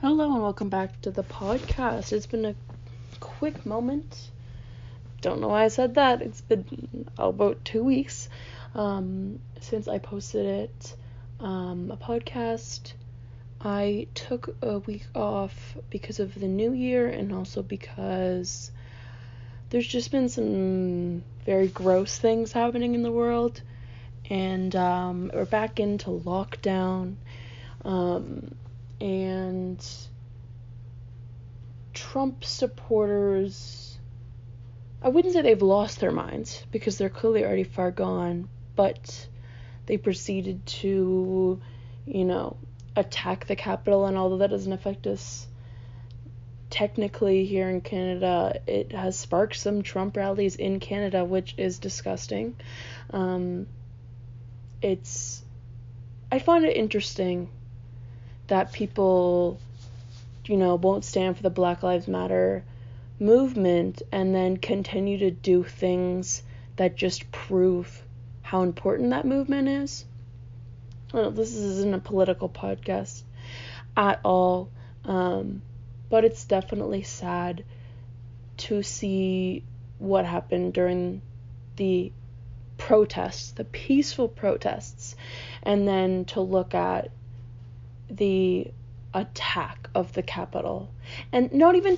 Hello and welcome back to the podcast. It's been a quick moment. Don't know why I said that. It's been about 2 weeks since I posted it. A podcast. I took a week off because of the new year and also because there's just been some very gross things happening in the world, and we're back into lockdown, and Trump supporters, I wouldn't say they've lost their minds because they're clearly already far gone, but they proceeded to, attack the Capitol, and although that doesn't affect us technically here in Canada, it has sparked some Trump rallies in Canada, which is disgusting. I find it interesting that people, won't stand for the Black Lives Matter movement and then continue to do things that just prove how important that movement is. Well, this isn't a political podcast at all, but it's definitely sad to see what happened during the protests, the peaceful protests, and then to look at the attack of the Capitol, and not even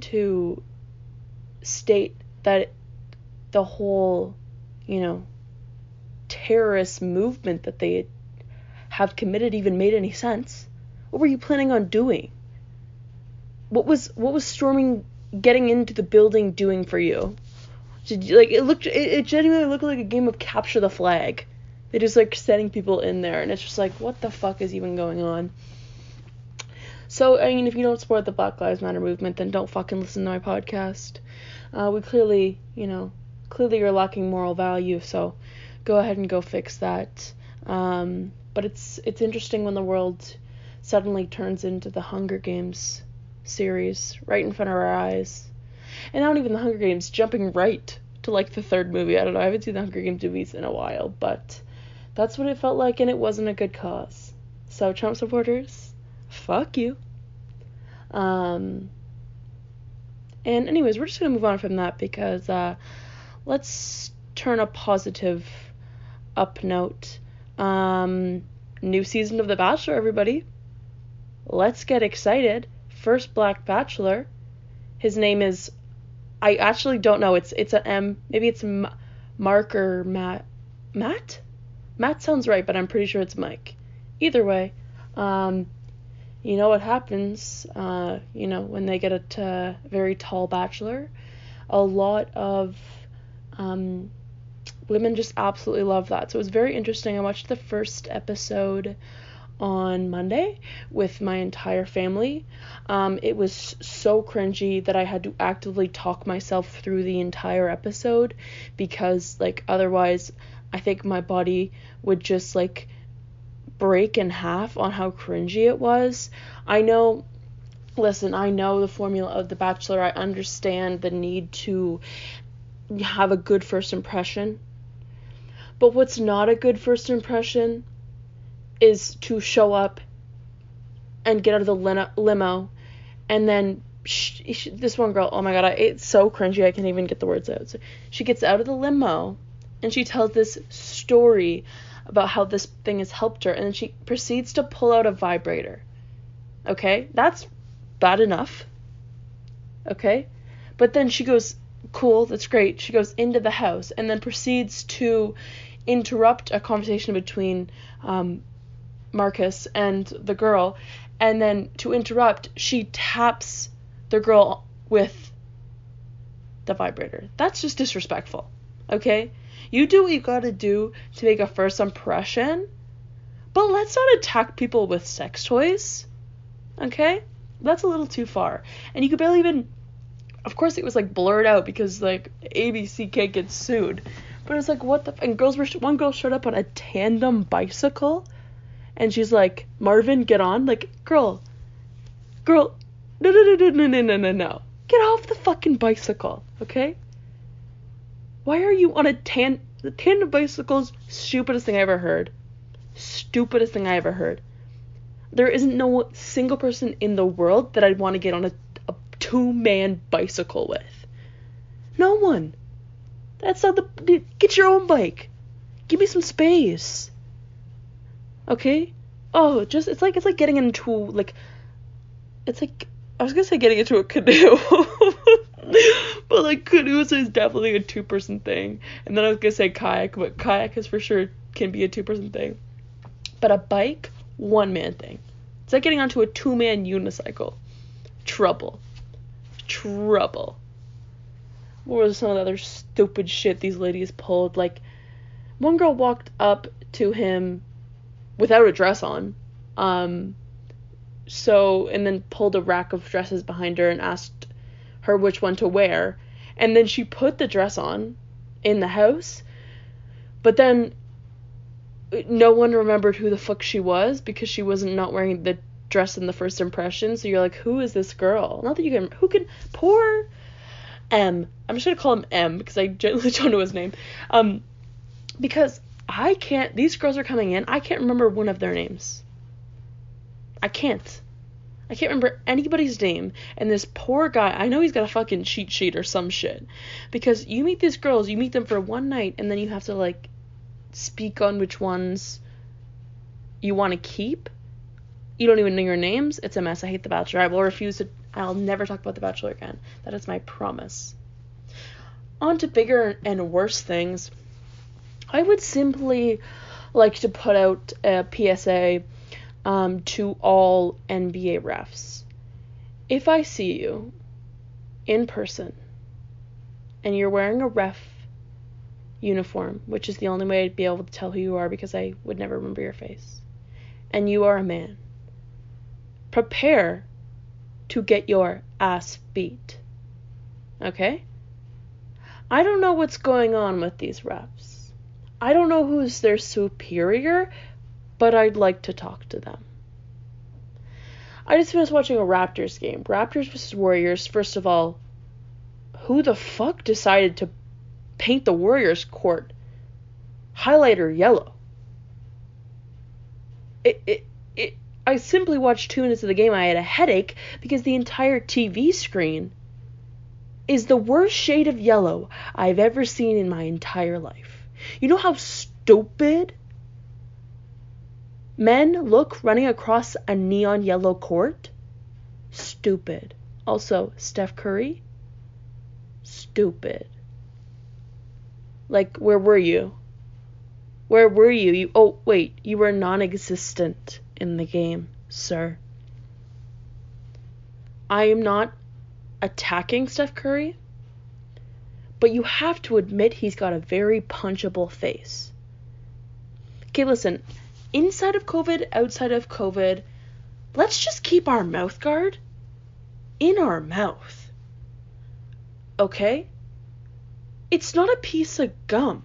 to state that the whole, terrorist movement that they have committed even made any sense. What were you planning on doing? What was storming, getting into the building doing for you? It genuinely looked like a game of capture the flag. They're just sending people in there, and it's just what the fuck is even going on? So, if you don't support the Black Lives Matter movement, then don't fucking listen to my podcast. We clearly, clearly you're lacking moral value, so go ahead and go fix that. But it's interesting when the world suddenly turns into the Hunger Games series right in front of our eyes. And not even the Hunger Games, jumping right to the third movie. I don't know, I haven't seen the Hunger Games movies in a while, but that's what it felt like, and it wasn't a good cause. So Trump supporters, fuck you. And anyways, we're just going to move on from that because let's turn a positive up note. New season of The Bachelor, everybody. Let's get excited. First Black Bachelor. His name is, I actually don't know. It's an M. Maybe it's Mark or Matt. Matt? Matt sounds right, but I'm pretty sure it's Mike. Either way, you know what happens, when they get a very tall bachelor. A lot of women just absolutely love that. So it was very interesting. I watched the first episode on Monday with my entire family. It was so cringy that I had to actively talk myself through the entire episode because otherwise I think my body would just break in half on how cringy it was. I know the formula of The Bachelor. I understand the need to have a good first impression. But what's not a good first impression is to show up and get out of the limo and then this one girl, oh my god, it's so cringy I can't even get the words out. So she gets out of the limo and she tells this story about how this thing has helped her, and then she proceeds to pull out a vibrator. Okay? That's bad enough. Okay? But then she goes, cool, that's great. She goes into the house and then proceeds to interrupt a conversation between Marcus and the girl, and then to interrupt, she taps the girl with the vibrator. That's just disrespectful, okay? You do what you gotta do to make a first impression, but let's not attack people with sex toys, okay? That's a little too far. And you could barely even... Of course it was blurred out because ABC can't get sued. But it's what the... And one girl showed up on a tandem bicycle and she's like, Marvin, get on. Girl, no. Get off the fucking bicycle, okay? Why are you on a The Panda Bicycle's stupidest thing I ever heard. There isn't no single person in the world that I'd want to get on a two-man bicycle with. No one. That's not the... Get your own bike. Give me some space. Okay? Oh, just... It's like getting into, like... It's like... I was going to say getting into a canoe. But, like, canoes is definitely a two-person thing. And then I was going to say kayak, but kayak is for sure can be a two-person thing. But a bike, one-man thing. It's like getting onto a two-man unicycle. Trouble. What was some of the other stupid shit these ladies pulled? Like, one girl walked up to him without a dress on, and then pulled a rack of dresses behind her and asked her which one to wear, and then she put the dress on in the house, but then no one remembered who the fuck she was because she wasn't not wearing the dress in the first impression. So you're like, who is this girl? Not that you can, who can, poor M. I'm just gonna call him M because I generally don't know his name, because I can't, these girls are coming in, I can't remember one of their names. I can't remember anybody's name, and this poor guy, I know he's got a fucking cheat sheet or some shit, because you meet these girls, you meet them for one night, and then you have to, like, speak on which ones you want to keep. You don't even know your names. It's a mess. I hate The Bachelor. I'll never talk about The Bachelor again. That is my promise. On to bigger and worse things. I would simply like to put out a PSA to all NBA refs. If I see you in person and you're wearing a ref uniform, which is the only way I'd be able to tell who you are because I would never remember your face, and you are a man, prepare to get your ass beat. Okay? I don't know what's going on with these refs. I don't know who's their superior, but I'd like to talk to them. I just finished watching a Raptors game. Raptors vs. Warriors. First of all, who the fuck decided to paint the Warriors court highlighter yellow? I simply watched 2 minutes of the game. I had a headache because the entire TV screen is the worst shade of yellow I've ever seen in my entire life. You know how stupid men look running across a neon yellow court? Stupid. Also, Steph Curry? Stupid. Like, where were you? Where were you? Oh, wait, you were non-existent in the game, sir. I am not attacking Steph Curry, but you have to admit he's got a very punchable face. Okay, listen, inside of COVID, outside of COVID, let's just keep our mouth guard in our mouth. Okay? It's not a piece of gum.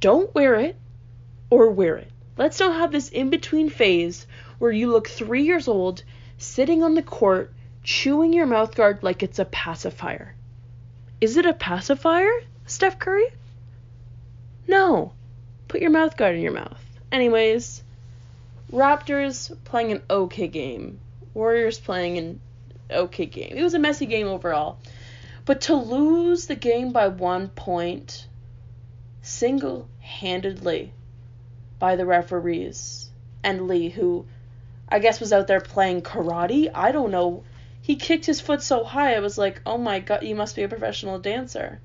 Don't wear it or wear it. Let's not have this in-between phase where you look 3 years old, sitting on the court, chewing your mouth guard like it's a pacifier. Is it a pacifier, Steph Curry? No. Put your mouth guard in your mouth. Anyways, Raptors playing an okay game. Warriors playing an okay game. It was a messy game overall. But to lose the game by 1 point... single-handedly by the referees and Lee, who I guess was out there playing karate. I don't know. He kicked his foot so high, I was like, oh my god, you must be a professional dancer.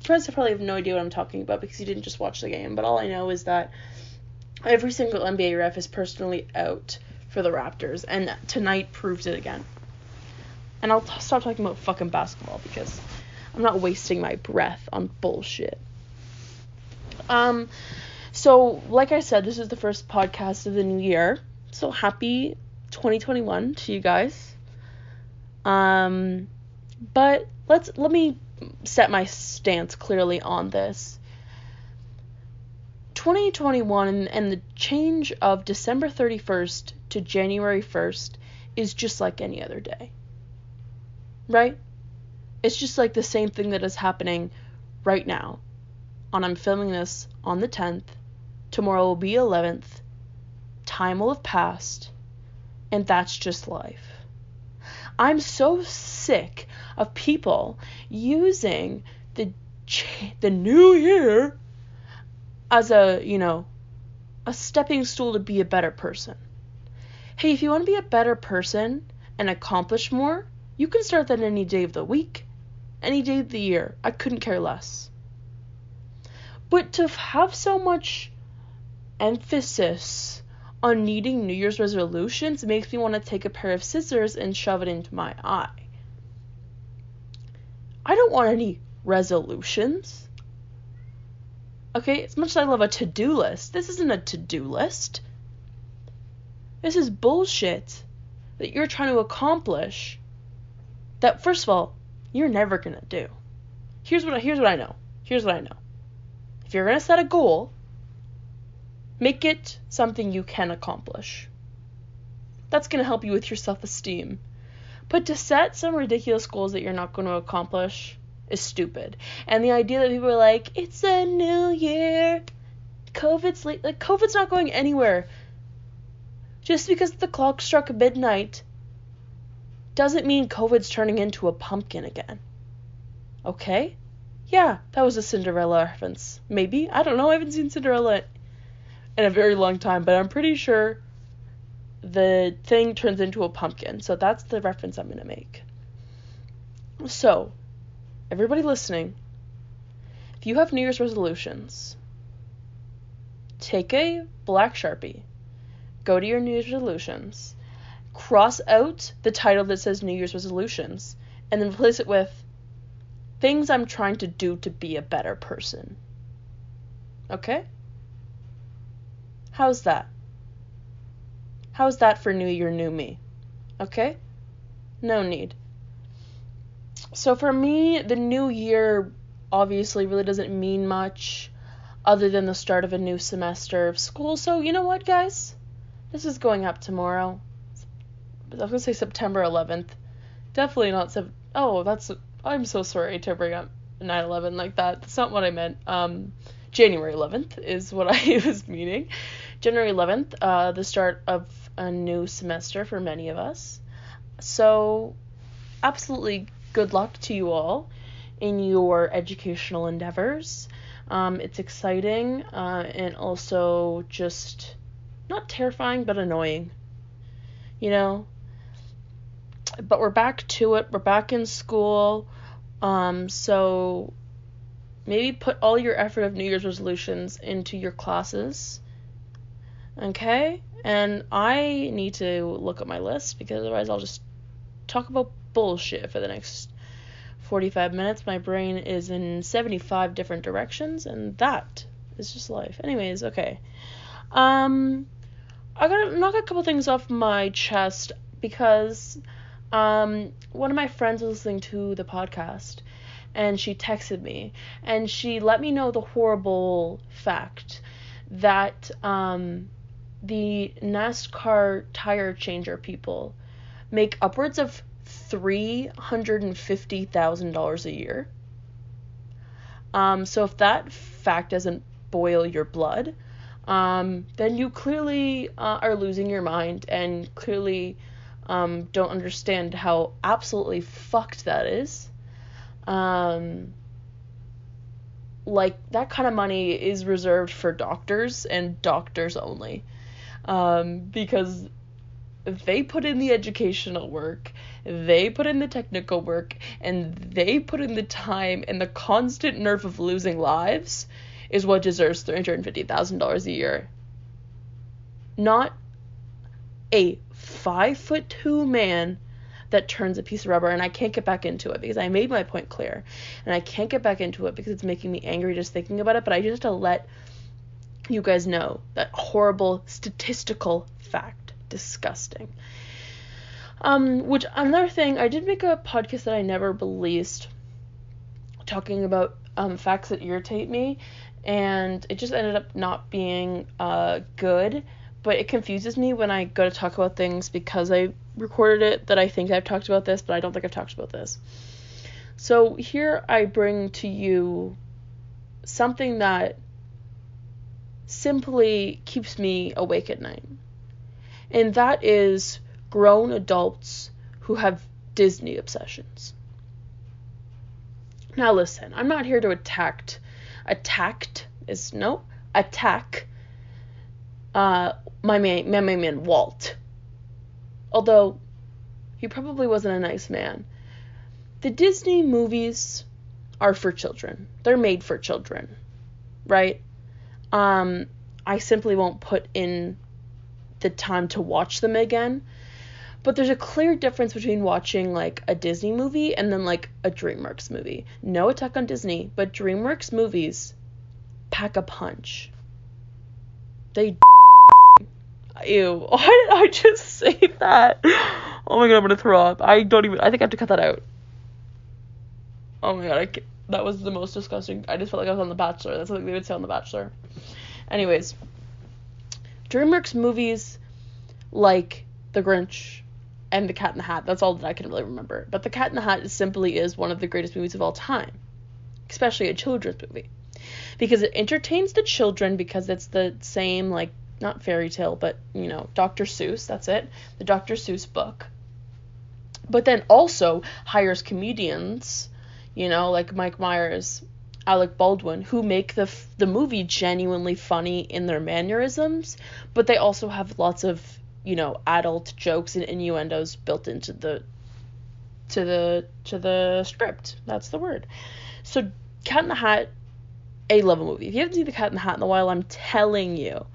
You guys probably have no idea what I'm talking about because you didn't just watch the game, but all I know is that every single NBA ref is personally out for the Raptors, and tonight proves it again. And I'll stop talking about fucking basketball because I'm not wasting my breath on bullshit. So like I said, this is the first podcast of the new year. So happy 2021 to you guys. But let me set my stance clearly on this. 2021 and the change of December 31st to January 1st is just like any other day. Right? It's just like the same thing that is happening right now. on I'm filming this on the 10th. Tomorrow will be 11th. Time will have passed. And that's just life. I'm so sick of people using the new year as a stepping stool to be a better person. Hey, if you want to be a better person and accomplish more, you can start that any day of the week, any day of the year. I couldn't care less. But to have so much emphasis on needing New Year's resolutions makes me want to take a pair of scissors and shove it into my eye. I don't want any resolutions. Okay, as much as I love a to-do list, this isn't a to-do list. This is bullshit that you're trying to accomplish that, first of all, you're never going to do. Here's what I know. If you're going to set a goal, make it something you can accomplish. That's going to help you with your self-esteem. But to set some ridiculous goals that you're not going to accomplish is stupid. And the idea that people are like, it's a new year, COVID's not going anywhere. Just because the clock struck midnight doesn't mean COVID's turning into a pumpkin again. Okay? Yeah, that was a Cinderella reference. Maybe. I don't know. I haven't seen Cinderella in a very long time, but I'm pretty sure the thing turns into a pumpkin. So that's the reference I'm going to make. So, everybody listening, if you have New Year's resolutions, take a black Sharpie, go to your New Year's resolutions, cross out the title that says New Year's resolutions, and then replace it with things I'm trying to do to be a better person. Okay? How's that? How's that for New Year, New Me? Okay? No need. So for me, the new year obviously really doesn't mean much other than the start of a new semester of school. So you know what, guys? This is going up tomorrow. I was going to say September 11th. Definitely not I'm so sorry to bring up 9/11 like that. That's not what I meant. January 11th is what I was meaning. January 11th, the start of a new semester for many of us. So absolutely good luck to you all in your educational endeavors. It's exciting and also just not terrifying but annoying. But we're back to it. We're back in school. So maybe put all your effort of New Year's resolutions into your classes. Okay? And I need to look at my list because otherwise I'll just talk about bullshit for the next 45 minutes. My brain is in 75 different directions, and that is just life. Anyways, okay. I gotta knock a couple things off my chest because one of my friends was listening to the podcast, and she texted me, and she let me know the horrible fact that the NASCAR tire changer people make upwards of $350,000 a year. So if that fact doesn't boil your blood, then you clearly are losing your mind and clearly don't understand how absolutely fucked that is. Like, that kind of money is reserved for doctors and doctors only, because they put in the educational work, they put in the technical work, and they put in the time, and the constant nerve of losing lives is what deserves $350,000 a year. Not a 5'2" man that turns a piece of rubber, and I can't get back into it because I made my point clear, and I can't get back into it because it's making me angry just thinking about it, but I just have to let you guys know that horrible statistical fact. Disgusting. Which, another thing, I did make a podcast that I never released talking about facts that irritate me, and it just ended up not being good, but it confuses me when I go to talk about things because I recorded it that I think I've talked about this, but I don't think I've talked about this. So here I bring to you something that simply keeps me awake at night. And that is grown adults who have Disney obsessions. Now listen, I'm not here to attack my man Walt. Although he probably wasn't a nice man. The Disney movies are for children. They're made for children, right? I simply won't put in the time to watch them again. But there's a clear difference between watching, like, a Disney movie and then, like, a DreamWorks movie. No attack on Disney, but DreamWorks movies pack a punch. They Ew. Why did I just say that? Oh my god, I'm gonna throw up. I think I have to cut that out. Oh my god, that was the most disgusting. I just felt like I was on The Bachelor. That's something they would say on The Bachelor. Anyways, DreamWorks movies like The Grinch and The Cat in the Hat, that's all that I can really remember. But The Cat in the Hat is one of the greatest movies of all time, especially a children's movie, because it entertains the children, because it's the same, like, not fairy tale, but, you know, Dr. Seuss, that's it, the Dr. Seuss book. But then also hires comedians, you know, like Mike Myers, Alec Baldwin, who make the movie genuinely funny in their mannerisms, but they also have lots of, you know, adult jokes and innuendos built into the script. That's the word. So Cat in the Hat, A-level movie. If you haven't seen The Cat in the Hat in a while, I'm telling you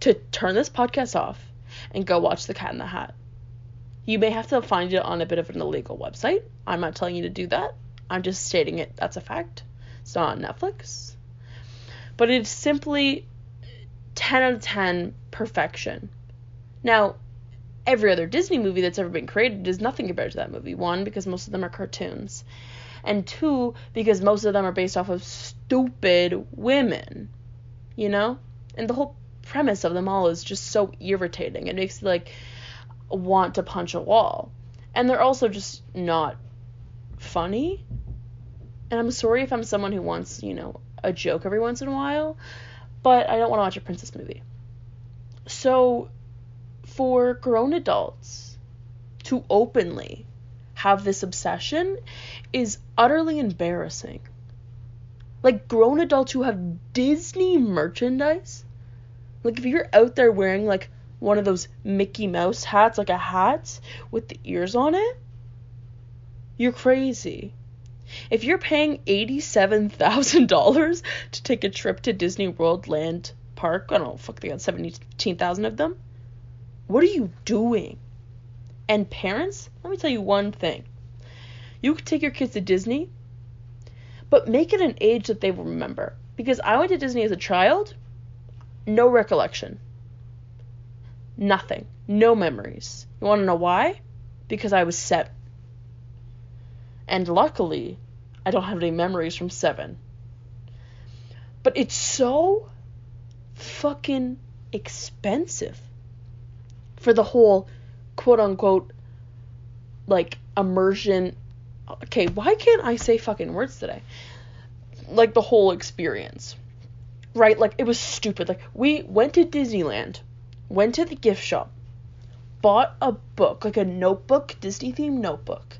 to turn this podcast off and go watch The Cat in the Hat. You may have to find it on a bit of an illegal website. I'm not telling you to do that. I'm just stating it. That's a fact. It's not on Netflix. But it's simply 10 out of 10 perfection. Now, every other Disney movie that's ever been created is nothing compared to that movie. One, because most of them are cartoons. And two, because most of them are based off of stupid women. You know? And the whole premise of them all is just so irritating. It makes you, like, want to punch a wall. And they're also just not funny. And I'm sorry if I'm someone who wants, you know, a joke every once in a while, but I don't want to watch a princess movie. So for grown adults to openly have this obsession is utterly embarrassing. Like, grown adults who have Disney merchandise, like, if you're out there wearing, like, one of those Mickey Mouse hats, like a hat with the ears on it, you're crazy. If you're paying $87,000 to take a trip to Disney World Land Park, I don't know, fuck, they got 17,000 of them, what are you doing? And parents, let me tell you one thing. You could take your kids to Disney, but make it an age that they will remember. Because I went to Disney as a child, no recollection. Nothing. No memories. You want to know why? Because I was 7. And luckily, I don't have any memories from 7. But it's so fucking expensive for the whole quote-unquote, like, immersion. Okay, why can't I say fucking words today? Like, the whole experience. Right? Like, it was stupid. Like, we went to Disneyland, went to the gift shop, bought a book, like a notebook, Disney-themed notebook.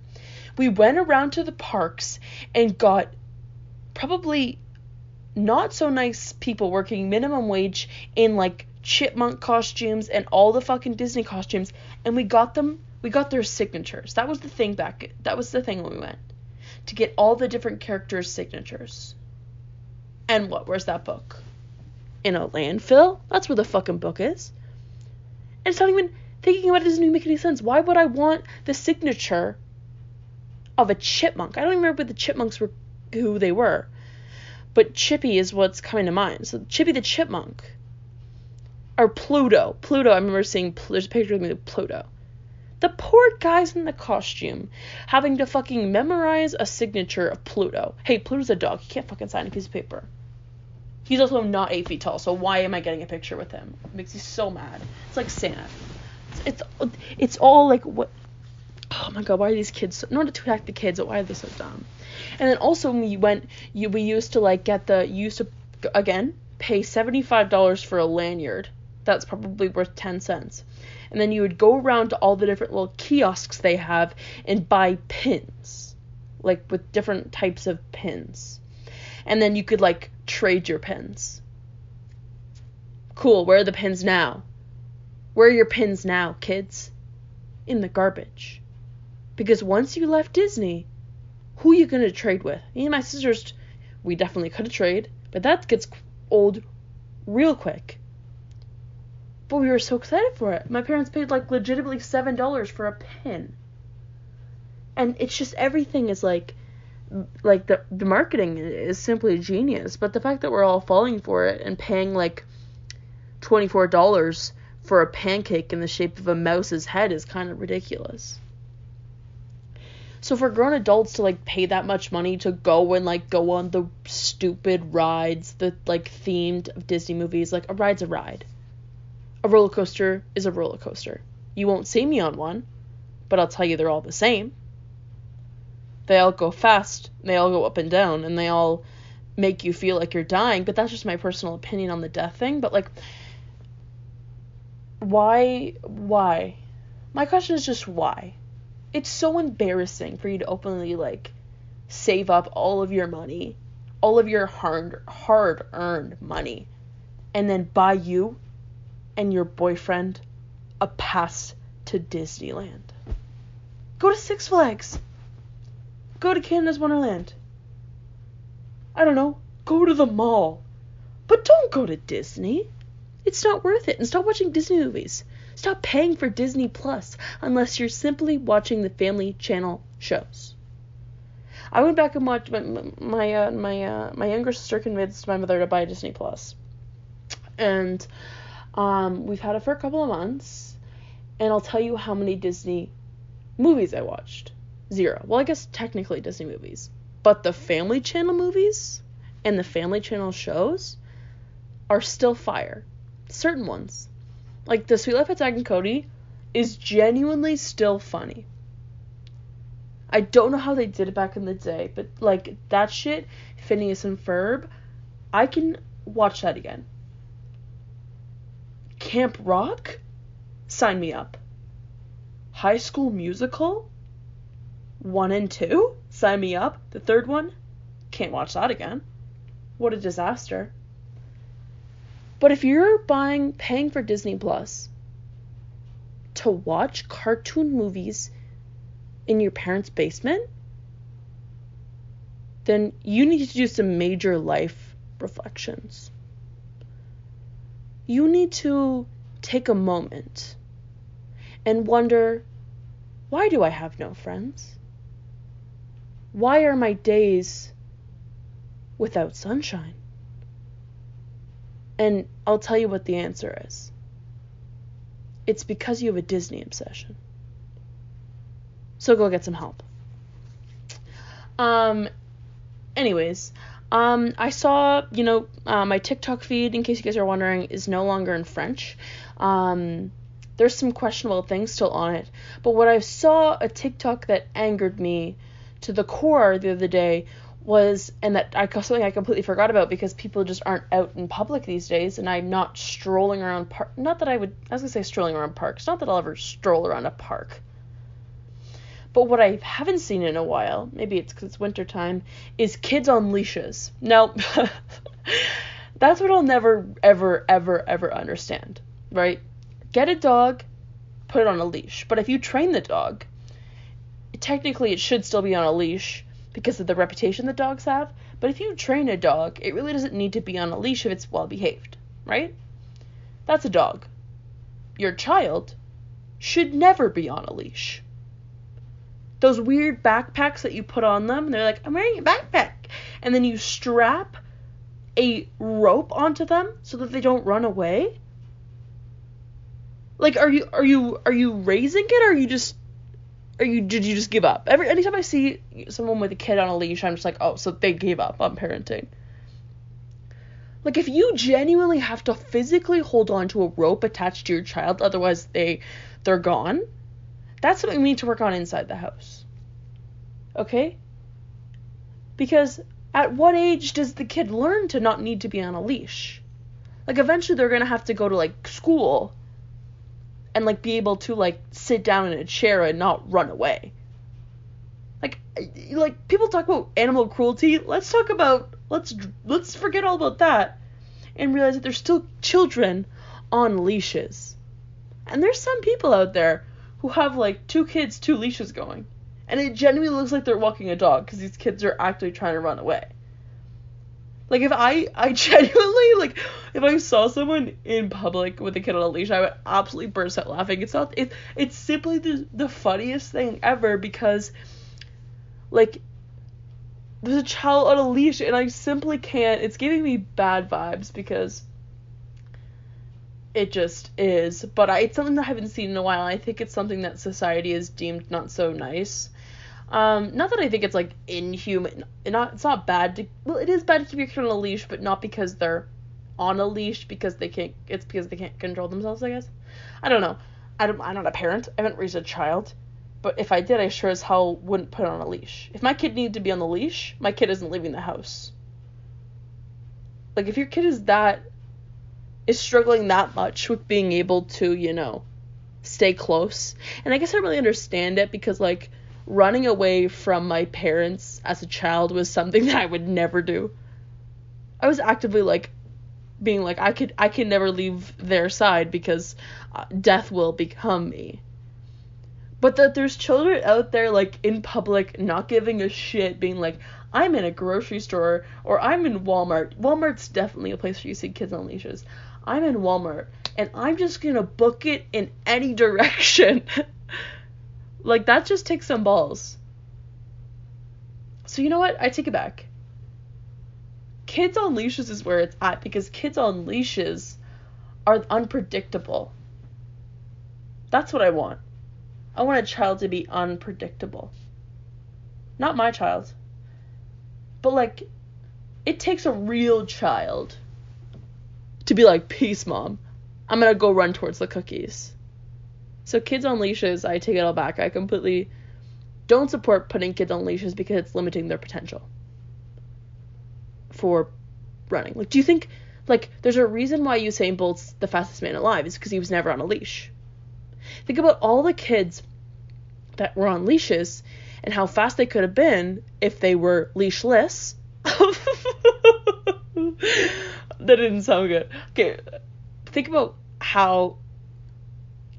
We went around to the parks and got probably not so nice people working minimum wage in, like, chipmunk costumes and all the fucking Disney costumes, and we got their signatures. That was the thing when we went, to get all the different characters' signatures. And what? Where's that book? In a landfill? That's where the fucking book is. And it's not even, thinking about it doesn't even make any sense. Why would I want the signature of a chipmunk? I don't even remember what the chipmunks were, who they were. But Chippy is what's coming to mind. So Chippy the chipmunk. Or Pluto. Pluto, I remember seeing, there's a picture of me with Pluto. The poor guys in the costume having to fucking memorize a signature of Pluto. Hey, Pluto's a dog. He can't fucking sign a piece of paper. He's also not 8 feet tall, so why am I getting a picture with him? It makes me so mad. It's like Santa. It's all like, what? oh my god, why are these kids so, not to attack the kids, but why are they so dumb? And then also when we went, we used to like get the, you used to again pay $75 for a lanyard that's probably worth 10 cents, and then you would go around to all the different little kiosks they have and buy pins, like with different types of pins, and then you could like trade your pins. Cool, where are the pins now? Where are your pins now, kids? In the garbage. Because once you left Disney, who are you going to trade with? Me and my sisters, we definitely could trade, but that gets old real quick. But we were so excited for it. My parents paid like legitimately $7 for a pin. And it's just everything is like the marketing is simply genius. But the fact that we're all falling for it and paying like $24 for a pancake in the shape of a mouse's head is kind of ridiculous. So for grown adults to like pay that much money to go and like go on the stupid rides, the like themed of Disney movies, like a ride's a ride. A roller coaster is a roller coaster. You won't see me on one, but I'll tell you they're all the same. They all go fast, they all go up and down, and they all make you feel like you're dying, but that's just my personal opinion on the death thing. But like, why? My question is just why? It's so embarrassing for you to openly like save up all of your money, all of your hard-earned money, and then buy you and your boyfriend a pass to Disneyland. Go to Six Flags. Go to Canada's Wonderland. I don't know. Go to the mall. But don't go to Disney. It's not worth it. And stop watching Disney movies. Stop paying for Disney Plus unless you're simply watching the Family Channel shows. I went back and watched my younger sister convinced my mother to buy Disney Plus. And we've had it for a couple of months, and I'll tell you how many Disney movies I watched. 0. Well, I guess technically Disney movies, but the Family Channel movies and the Family Channel shows are still fire. Certain ones, like The Suite Life of Zack and Cody, is genuinely still funny. I don't know how they did it back in the day, but like that shit, Phineas and Ferb, I can watch that again. Camp Rock? Sign me up. High School Musical? 1 and 2? Sign me up. The third one? Can't watch that again. What a disaster. But if you're paying for Disney Plus to watch cartoon movies in your parents' basement, then you need to do some major life reflections. You need to take a moment and wonder, why do I have no friends? Why are my days without sunshine? And I'll tell you what the answer is. It's because you have a Disney obsession. So go get some help. Anyways... I saw, my TikTok feed, in case you guys are wondering, is no longer in French. There's some questionable things still on it. But what I saw a TikTok that angered me to the core the other day was, and that I something I completely forgot about because people just aren't out in public these days, and I'm not strolling around park. Not that I was going to say strolling around parks. Not that I'll ever stroll around a park. But what I haven't seen in a while, maybe it's because it's wintertime, is kids on leashes. Now, that's what I'll never, ever, ever, ever understand, right? Get a dog, put it on a leash. But if you train the dog, technically it should still be on a leash because of the reputation that dogs have. But if you train a dog, it really doesn't need to be on a leash if it's well behaved, right? That's a dog. Your child should never be on a leash. Those weird backpacks that you put on them, and they're like, I'm wearing a backpack. And then you strap a rope onto them so that they don't run away. Like, are you raising it, or did you just give up? Anytime I see someone with a kid on a leash, I'm just like, oh, so they gave up on parenting. Like, if you genuinely have to physically hold on to a rope attached to your child, otherwise they're gone. That's something we need to work on inside the house. Okay? Because at what age does the kid learn to not need to be on a leash? Like, eventually they're going to have to go to, like, school and, like, be able to, like, sit down in a chair and not run away. Like, people talk about animal cruelty. Let's talk about, let's forget all about that and realize that there's still children on leashes. And there's some people out there who have, like, 2 kids, 2 leashes going. And it genuinely looks like they're walking a dog because these kids are actually trying to run away. Like, if I genuinely, like, if I saw someone in public with a kid on a leash, I would absolutely burst out laughing. It's simply the funniest thing ever because, like, there's a child on a leash and I simply can't. It's giving me bad vibes because it just is. But it's something that I haven't seen in a while. I think it's something that society has deemed not so nice. Not that I think it's, like, inhuman. It's not bad to... Well, it is bad to keep your kid on a leash, but not because they're on a leash, because they can't... It's because they can't control themselves, I guess. I don't know. I'm not a parent. I haven't raised a child. But if I did, I sure as hell wouldn't put it on a leash. If my kid needed to be on the leash, my kid isn't leaving the house. Like, if your kid is struggling that much with being able to, you know, stay close. And I guess I really understand it because, like... Running away from my parents as a child was something that I would never do. I was actively, like, being like, I can never leave their side because death will become me. But that there's children out there, like, in public, not giving a shit, being like, I'm in a grocery store, or I'm in Walmart. Walmart's definitely a place where you see kids on leashes. I'm in Walmart, and I'm just gonna book it in any direction. Like, that just takes some balls. So you know what? I take it back. Kids on leashes is where it's at because kids on leashes are unpredictable. That's what I want. I want a child to be unpredictable. Not my child. But, like, it takes a real child to be like, peace, Mom. I'm gonna go run towards the cookies. So kids on leashes, I take it all back. I completely don't support putting kids on leashes because it's limiting their potential for running. Like, do you think, like, there's a reason why Usain Bolt's the fastest man alive is because he was never on a leash. Think about all the kids that were on leashes and how fast they could have been if they were leashless. That didn't sound good. Okay, think about how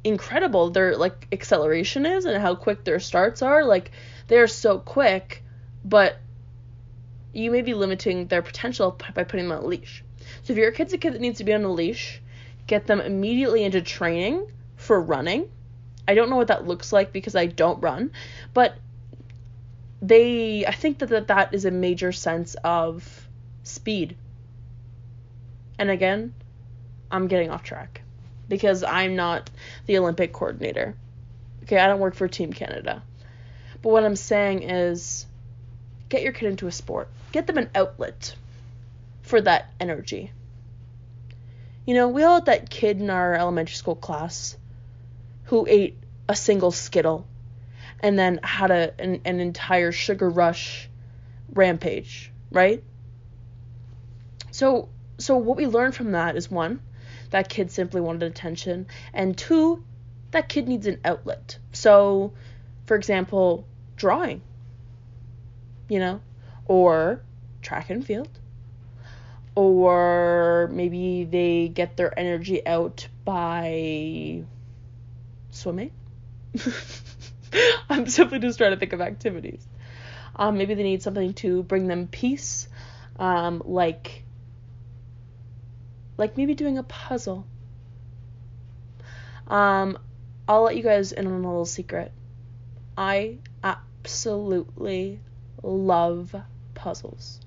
incredible their, like, acceleration is and how quick their starts are. Like, they're so quick, but you may be limiting their potential by putting them on a leash. So if your kid's a kid that needs to be on a leash, get them immediately into training for running. I don't know what that looks like because I don't run, but I think that is a major sense of speed. And again, I'm getting off track. Because I'm not the Olympic coordinator. Okay, I don't work for Team Canada. But what I'm saying is, get your kid into a sport. Get them an outlet for that energy. You know, we all had that kid in our elementary school class who ate a single Skittle and then had an entire sugar rush rampage, right? So what we learned from that is, 1... that kid simply wanted attention, and 2, that kid needs an outlet. So, for example, drawing, you know, or track and field, or maybe they get their energy out by swimming. I'm simply just trying to think of activities. Maybe they need something to bring them peace, like maybe doing a puzzle. I'll let you guys in on a little secret. I absolutely love puzzles.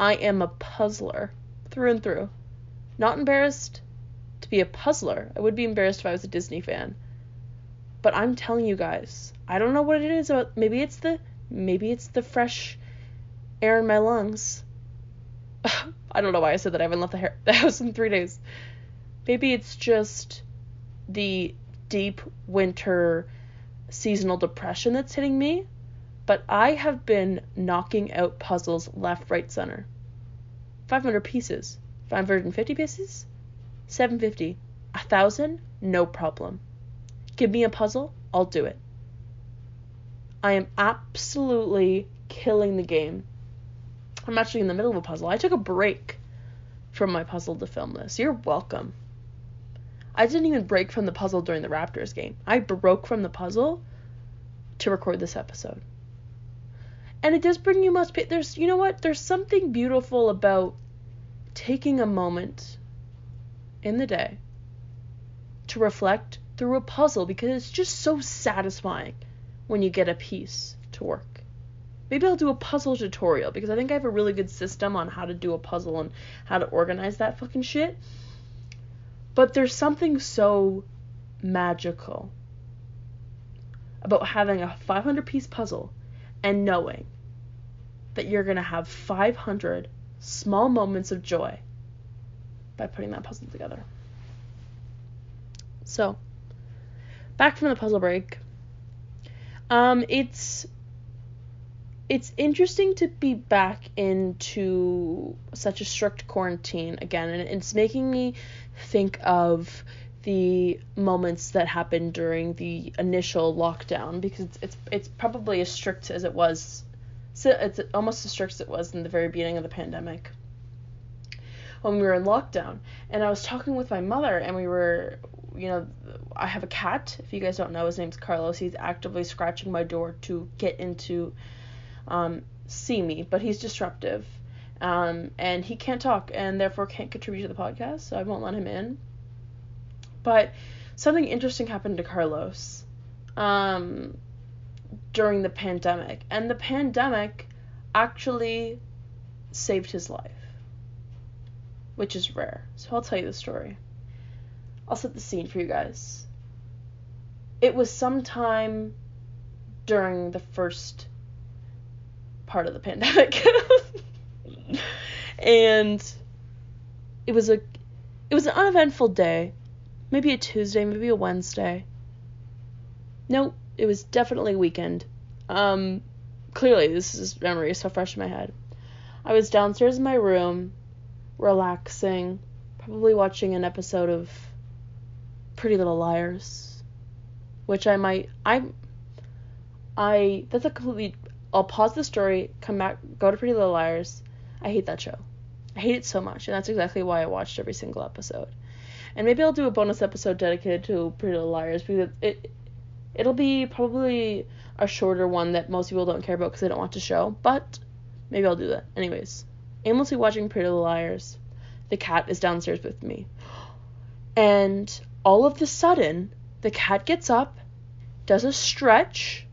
I am a puzzler through and through. Not embarrassed to be a puzzler. I would be embarrassed if I was a Disney fan. But I'm telling you guys, I don't know what it is about. Maybe it's the fresh air in my lungs. I don't know why I said that. I haven't left the house in 3 days. Maybe it's just the deep winter seasonal depression that's hitting me, but I have been knocking out puzzles left, right, center. 500 pieces, 550 pieces, 750, 1,000, no problem. Give me a puzzle, I'll do it. I am absolutely killing the game. I'm actually in the middle of a puzzle. I took a break from my puzzle to film this. You're welcome. I didn't even break from the puzzle during the Raptors game. I broke from the puzzle to record this episode. And it does bring you much... There's, you know what? There's something beautiful about taking a moment in the day to reflect through a puzzle, because it's just so satisfying when you get a piece to work. Maybe I'll do a puzzle tutorial, because I think I have a really good system on how to do a puzzle and how to organize that fucking shit. But there's something so magical about having a 500-piece puzzle and knowing that you're going to have 500 small moments of joy by putting that puzzle together. So, back from the puzzle break. It's interesting to be back into such a strict quarantine again, and it's making me think of the moments that happened during the initial lockdown, because it's probably as strict as it was, so it's almost as strict as it was in the very beginning of the pandemic when we were in lockdown. And I was talking with my mother, and we were, you know, I have a cat. If you guys don't know, his name's Carlos. He's actively scratching my door to get into see me, but he's disruptive, and he can't talk and therefore can't contribute to the podcast, so I won't let him in. But something interesting happened to Carlos during the pandemic, and the pandemic actually saved his life, which is rare. So I'll tell you the story. I'll set the scene for you guys. It was sometime during the first part of the pandemic. And it was an uneventful day. Maybe a Tuesday, maybe a Wednesday. No, it was definitely a weekend. Clearly this memory is so fresh in my head. I was downstairs in my room, relaxing, probably watching an episode of Pretty Little Liars, which I'll pause the story, come back, go to Pretty Little Liars. I hate that show. I hate it so much, and that's exactly why I watched every single episode. And maybe I'll do a bonus episode dedicated to Pretty Little Liars, because it'll be probably a shorter one that most people don't care about because they don't watch the show, but maybe I'll do that. Anyways, aimlessly watching Pretty Little Liars. The cat is downstairs with me. And all of a sudden, the cat gets up, does a stretch,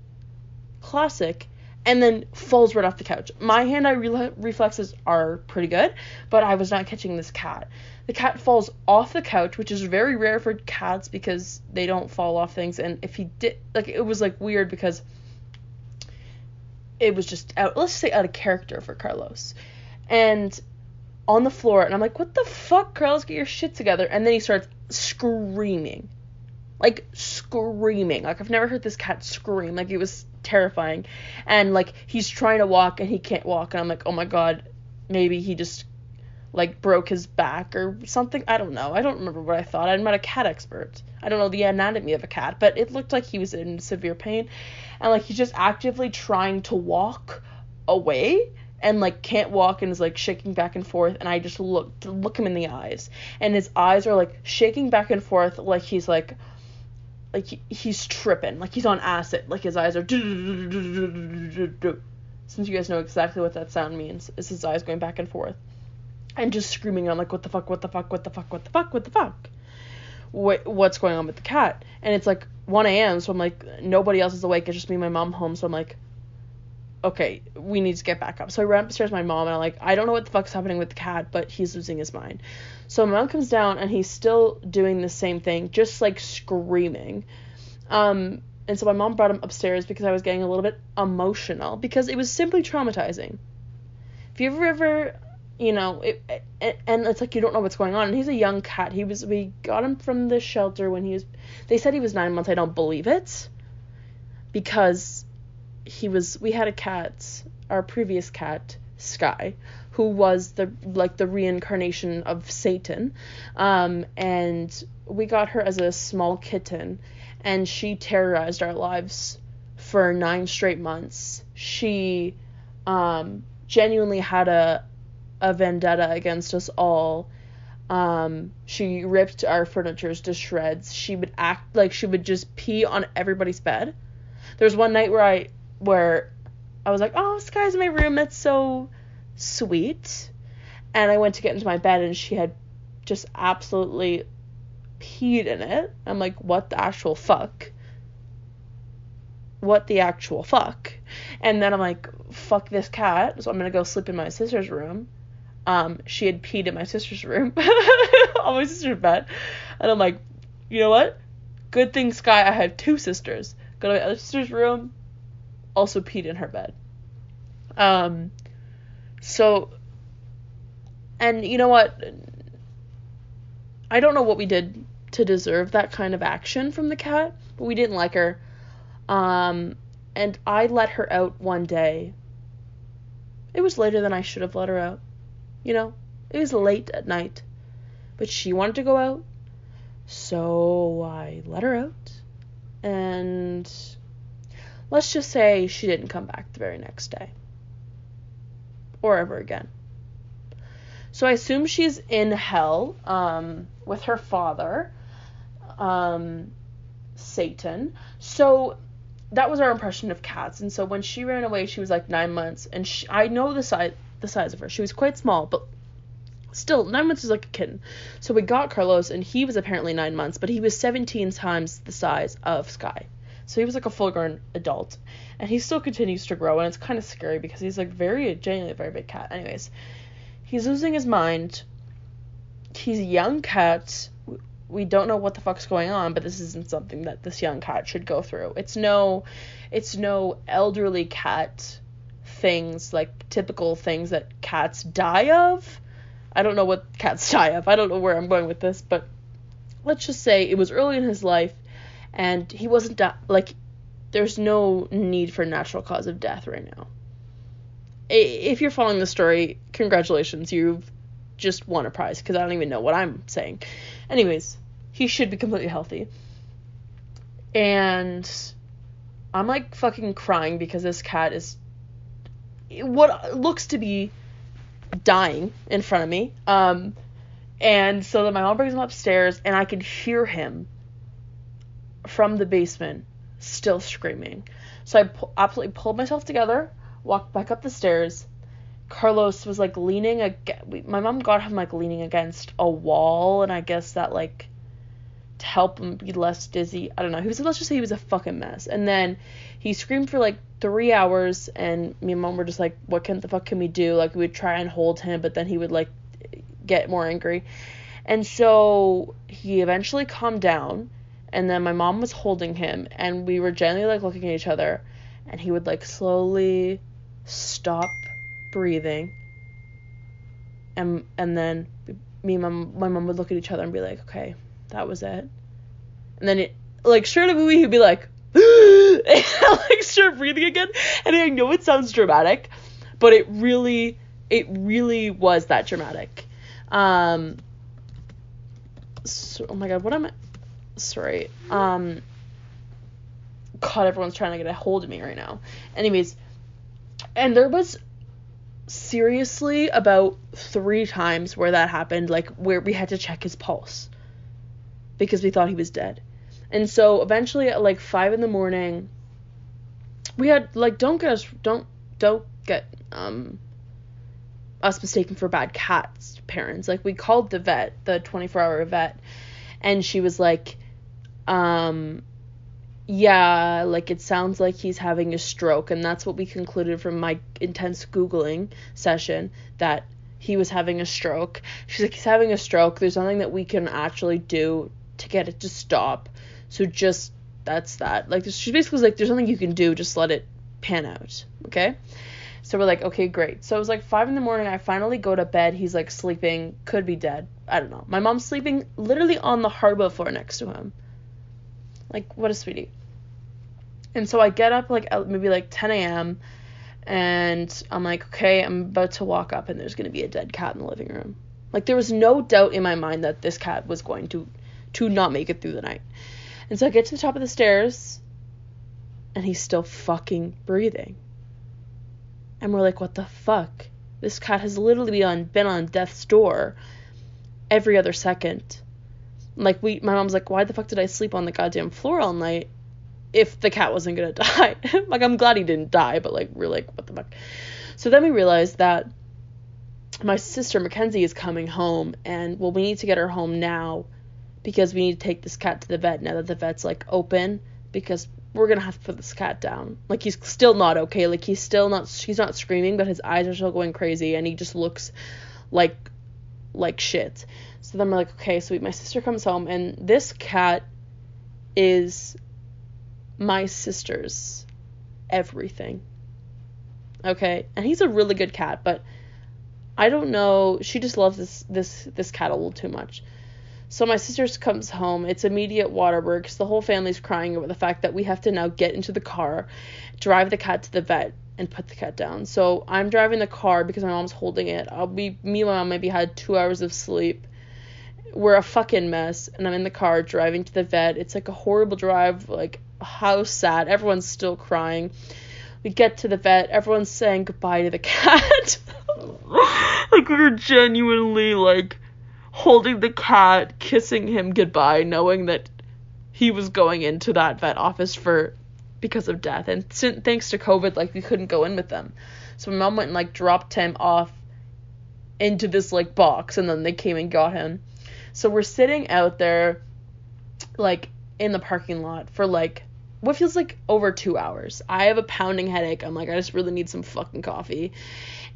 classic, and then falls right off the couch. My hand-eye reflexes are pretty good, but I was not catching this cat. The cat falls off the couch, which is very rare for cats because they don't fall off things. And if he did, like, it was, like, weird because it was just out, let's say, out of character for Carlos. And on the floor, and I'm like, what the fuck, Carlos, get your shit together. And then he starts screaming. Like, screaming. Like, I've never heard this cat scream. Like, it was terrifying. And, like, he's trying to walk, and he can't walk. And I'm like, oh, my God, maybe he just, like, broke his back or something. I don't know. I don't remember what I thought. I'm not a cat expert. I don't know the anatomy of a cat. But it looked like he was in severe pain. And, like, he's just actively trying to walk away and, like, can't walk and is, like, shaking back and forth. And I just look him in the eyes. And his eyes are, like, shaking back and forth like he's, like he's tripping, like he's on acid, like his eyes are since you guys know exactly what that sound means, is his eyes going back and forth and just screaming. I'm like, what the fuck, what the fuck, what the fuck, what the fuck, what the fuck, what's going on with the cat? And it's like 1 a.m. so I'm like, nobody else is awake, it's just me and my mom home, so I'm like, okay, we need to get back up. So I ran upstairs to my mom, and I'm like, I don't know what the fuck's happening with the cat, but he's losing his mind. So my mom comes down, and he's still doing the same thing, just, like, screaming. And so my mom brought him upstairs because I was getting a little bit emotional, because it was simply traumatizing. If you ever, you know, and it's like you don't know what's going on, and he's a young cat. We got him from the shelter when they said he was 9 months. I don't believe it. because we had a cat, our previous cat, Sky, who was the reincarnation of Satan, and we got her as a small kitten, and she terrorized our lives for 9 straight months. She genuinely had a vendetta against us all. She ripped our furniture to shreds. She would act like she would just pee on everybody's bed. There's one night where I was like, oh, Sky's in my room, that's so sweet, and I went to get into my bed, and she had just absolutely peed in it. I'm like, what the actual fuck. And then I'm like, fuck this cat, so I'm gonna go sleep in my sister's room. She had peed in my sister's room on my sister's bed, and I'm like, you know what, good thing, Sky, I have 2 sisters. Go to my other sister's room, also peed in her bed. So, and you know what, I don't know what we did to deserve that kind of action from the cat, but we didn't like her. And I let her out one day. It was later than I should have let her out. You know, it was late at night, but she wanted to go out, so I let her out, and let's just say she didn't come back the very next day, or ever again. So I assume she's in hell, with her father, Satan. So that was our impression of cats, and so when she ran away, she was like 9 months, and I know the size of her. She was quite small, but still, 9 months is like a kitten. So we got Carlos, and he was apparently 9 months, but he was 17 times the size of Sky. So he was like a full-grown adult, and he still continues to grow, and it's kind of scary because he's like genuinely a very big cat. Anyways, he's losing his mind. He's a young cat. We don't know what the fuck's going on, but this isn't something that this young cat should go through. It's no elderly cat things, like typical things that cats die of. I don't know what cats die of. I don't know where I'm going with this, but let's just say it was early in his life, and he wasn't like, there's no need for natural cause of death right now. If you're following the story, congratulations, you've just won a prize, because I don't even know what I'm saying. Anyways, he should be completely healthy. And I'm like fucking crying because this cat is what looks to be dying in front of me. And so then my mom brings him upstairs, and I can hear him from the basement still screaming. So I absolutely pulled myself together, walked back up the stairs. Carlos was like leaning my mom got him like leaning against a wall, and I guess that like to help him be less dizzy. I don't know. Let's just say he was a fucking mess. And then he screamed for like 3 hours, and me and mom were just like, what the fuck can we do? Like, we would try and hold him, but then he would like get more angry. And so he eventually calmed down, and then my mom was holding him, and we were genuinely like looking at each other, and he would like slowly stop breathing, and then me and my mom would look at each other and be like, okay, that was it. And then it like sure to me, he'd be like and like start breathing again. And I know it sounds dramatic, but it really was that dramatic. So, oh my god, what am I? Sorry. God, everyone's trying to get a hold of me right now. Anyways, and there was seriously about 3 times where that happened, like where we had to check his pulse because we thought he was dead. And so eventually at like 5 a.m, we had like, don't get us mistaken for bad cats, parents. Like, we called the vet, the 24-hour vet, and she was like, yeah, like, it sounds like he's having a stroke. And that's what we concluded from my intense Googling session, that he was having a stroke. She's like, he's having a stroke. There's nothing that we can actually do to get it to stop. So just, that's that. Like, she basically was like, there's nothing you can do. Just let it pan out. Okay? So we're like, okay, great. So it was like 5 a.m. I finally go to bed. He's like sleeping, could be dead. I don't know. My mom's sleeping literally on the hardwood floor next to him. Like, what a sweetie. And so I get up like maybe like 10 a.m. and I'm like, okay, I'm about to walk up and there's going to be a dead cat in the living room. Like there was no doubt in my mind that this cat was going to not make it through the night. And so I get to the top of the stairs and he's still fucking breathing. And we're like, what the fuck? This cat has literally been on death's door every other second. Like my mom's like, why the fuck did I sleep on the goddamn floor all night if the cat wasn't gonna die? Like, I'm glad he didn't die, but like, we're like, what the fuck? So then we realized that my sister Mackenzie is coming home and well, we need to get her home now because we need to take this cat to the vet now that the vet's like open, because we're gonna have to put this cat down. Like, he's still not okay. Like, he's not screaming, but his eyes are still going crazy and he just looks like shit. So then we're like, okay, so my sister comes home and this cat is my sister's everything. Okay. And he's a really good cat, but I don't know, she just loves this cat a little too much. So my sister comes home, it's immediate waterworks, the whole family's crying over the fact that we have to now get into the car, drive the cat to the vet, and put the cat down. So I'm driving the car because my mom's holding it. Me and my mom maybe had 2 hours of sleep. We're a fucking mess, and I'm in the car driving to the vet. It's like a horrible drive, like, how sad. Everyone's still crying. We get to the vet, everyone's saying goodbye to the cat. Like, we were genuinely, like, holding the cat, kissing him goodbye, knowing that he was going into that vet office because of death. And thanks to COVID, like, we couldn't go in with them. So my mom went and, like, dropped him off into this, like, box, and then they came and got him. So we're sitting out there, like, in the parking lot for, like, what feels like over 2 hours. I have a pounding headache. I'm like, I just really need some fucking coffee.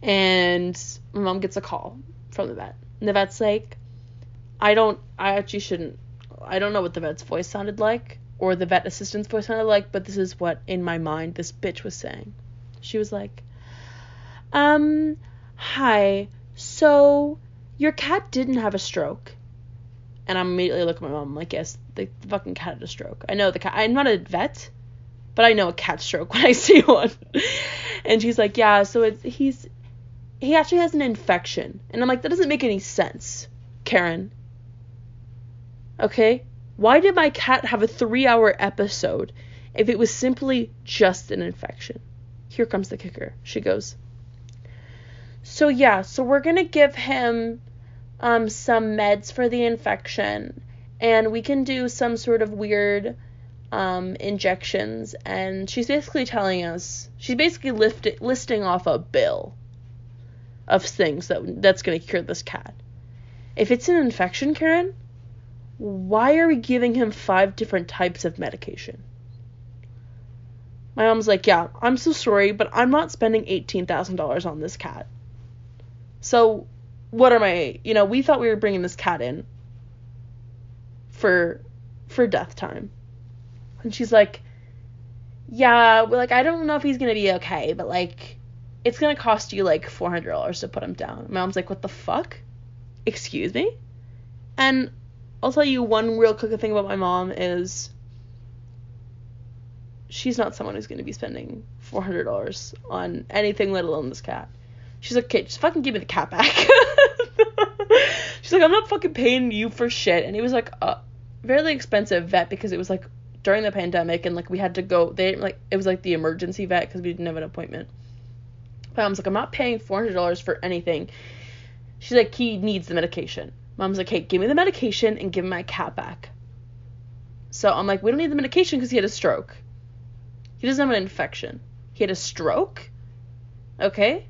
And my mom gets a call from the vet. And the vet's like, I don't know what the vet's voice sounded like or the vet assistant's voice sounded like, but this is what, in my mind, this bitch was saying. She was like, hi, so your cat didn't have a stroke. And I immediately look at my mom, I'm like, yes, the fucking cat had a stroke. I know the cat, I'm not a vet, but I know a cat stroke when I see one. And she's like, yeah, so he actually has an infection. And I'm like, that doesn't make any sense, Karen. Okay? Why did my cat have a 3-hour episode if it was simply just an infection? Here comes the kicker. She goes, so yeah, so we're going to give him some meds for the infection, and we can do some sort of weird injections. And she's basically telling us, she's basically listing off a bill of things that's going to cure this cat. If it's an infection, Karen, why are we giving him 5 different types of medication? My mom's like, yeah, I'm so sorry, but I'm not spending $18,000 on this cat. So what am I, we thought we were bringing this cat in for death time. And she's like, yeah, we're like, I don't know if he's going to be okay, but like, it's going to cost you like $400 to put him down. My mom's like, what the fuck? Excuse me? And I'll tell you one real quick thing about my mom is she's not someone who's going to be spending $400 on anything, let alone this cat. She's like, okay, just fucking give me the cat back. She's like, I'm not fucking paying you for shit. And it was like a fairly expensive vet because it was like during the pandemic and like we had to go, it was like the emergency vet because we didn't have an appointment. But Mom's like, I'm not paying $400 for anything. She's like, he needs the medication. Mom's like, hey, give me the medication and give my cat back. So I'm like, we don't need the medication because he had a stroke. He doesn't have an infection. He had a stroke? Okay.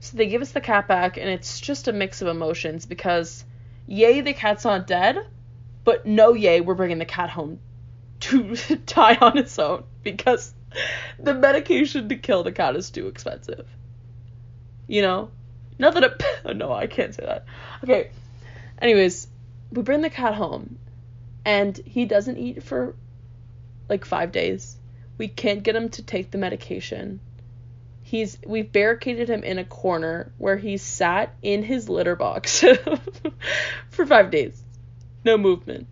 So they give us the cat back, and it's just a mix of emotions because, yay, the cat's not dead, but no, yay, we're bringing the cat home to die on its own because the medication to kill the cat is too expensive. Not that it... No, I can't say that. Okay. Anyways, we bring the cat home, and he doesn't eat for, like, 5 days. We can't get him to take the medication. We've barricaded him in a corner where he sat in his litter box for 5 days. No movement.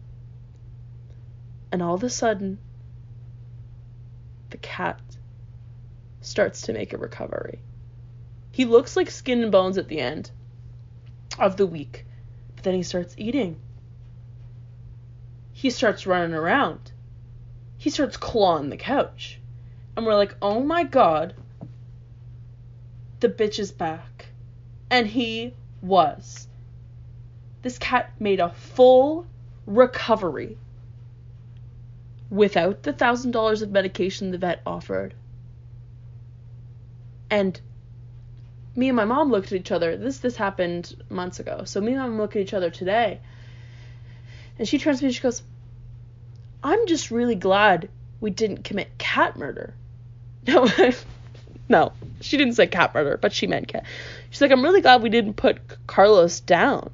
And all of a sudden, the cat starts to make a recovery. He looks like skin and bones at the end of the week, but then he starts eating. He starts running around. He starts clawing the couch. And we're like, oh my God, the bitch is back. And he was. This cat made a full recovery without the $1,000 of medication the vet offered. And me and my mom looked at each other. This happened months ago. So me and my mom look at each other today. And she turns to me and she goes, I'm just really glad we didn't commit cat murder. No, she didn't say cat murder, but she meant cat. She's like, I'm really glad we didn't put Carlos down.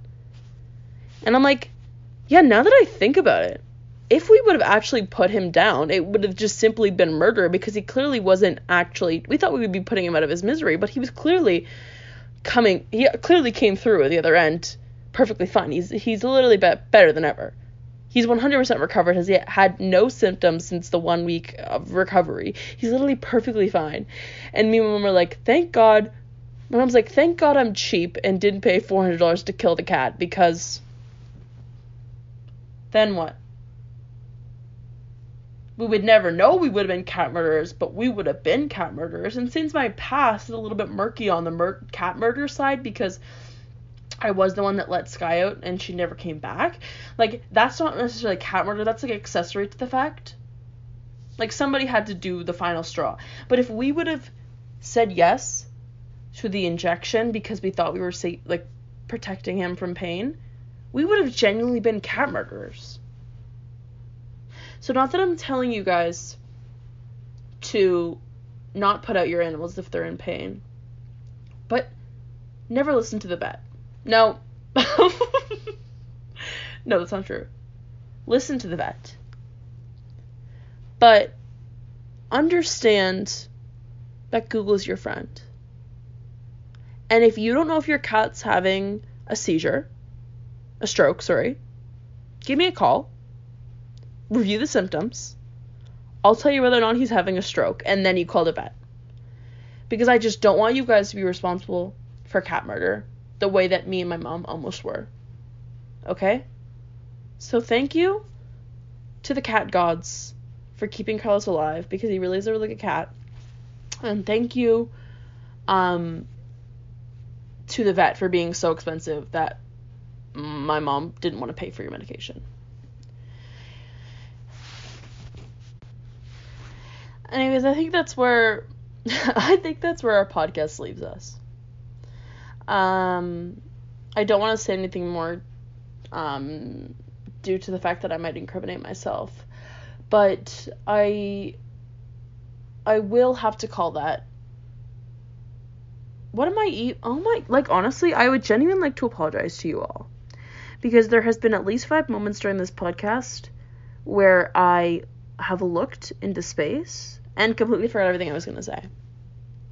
And I'm like, yeah, now that I think about it, if we would have actually put him down, it would have just simply been murder, because he clearly wasn't actually, we thought we would be putting him out of his misery, but he was clearly coming, he clearly came through at the other end perfectly fine. He's literally better than ever. He's 100% recovered, has had no symptoms since the 1 week of recovery. He's literally perfectly fine. And me and my mom were like, thank God. My mom's like, thank God I'm cheap and didn't pay $400 to kill the cat, because then what? We would never know we would have been cat murderers, but we would have been cat murderers. And since my past is a little bit murky on the cat murder side, because I was the one that let Sky out and she never came back. Like, that's not necessarily cat murder. That's like accessory to the fact. Like, somebody had to do the final straw. But if we would have said yes to the injection because we thought we were safe, like protecting him from pain, we would have genuinely been cat murderers. So not that I'm telling you guys to not put out your animals if they're in pain, but never listen to the vet. No. No, that's not true. Listen to the vet. But understand that Google's your friend. And if you don't know if your cat's having a stroke, give me a call. Review the symptoms. I'll tell you whether or not he's having a stroke, and then you call the vet. Because I just don't want you guys to be responsible for cat murder the way that me and my mom almost were. Okay? So thank you to the cat gods for keeping Carlos alive, because he really is like a cat. And thank you to the vet for being so expensive that my mom didn't want to pay for your medication. Anyways, I think that's where our podcast leaves us. I don't want to say anything more, due to the fact that I might incriminate myself, but I will have to call that. What am I eat? Oh my, like, honestly, I would genuinely like to apologize to you all, because there has been at least 5 moments during this podcast where I have looked into space and completely forgot everything I was going to say.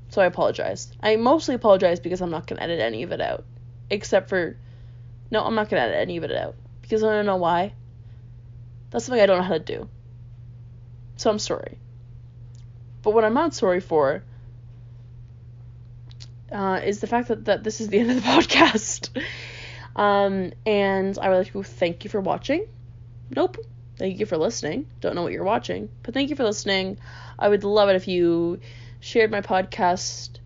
So I apologize. I mostly apologize because I'm not going to edit any of it out. I'm not going to edit any of it out. Because I don't know why. That's something I don't know how to do. So I'm sorry. But what I'm not sorry for is the fact that this is the end of the podcast. And I would like to thank you for watching. Nope. Thank you for listening. Don't know what you're watching. But thank you for listening. I would love it if you shared my podcast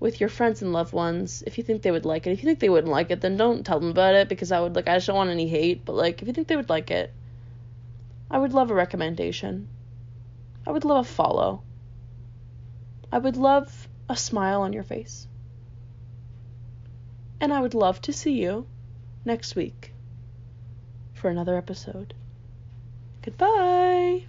with your friends and loved ones. If you think they would like it. If you think they wouldn't like it, then don't tell them about it, because I just don't want any hate, but if you think they would like it, I would love a recommendation. I would love a follow. I would love a smile on your face. And I would love to see you next week for another episode. Goodbye.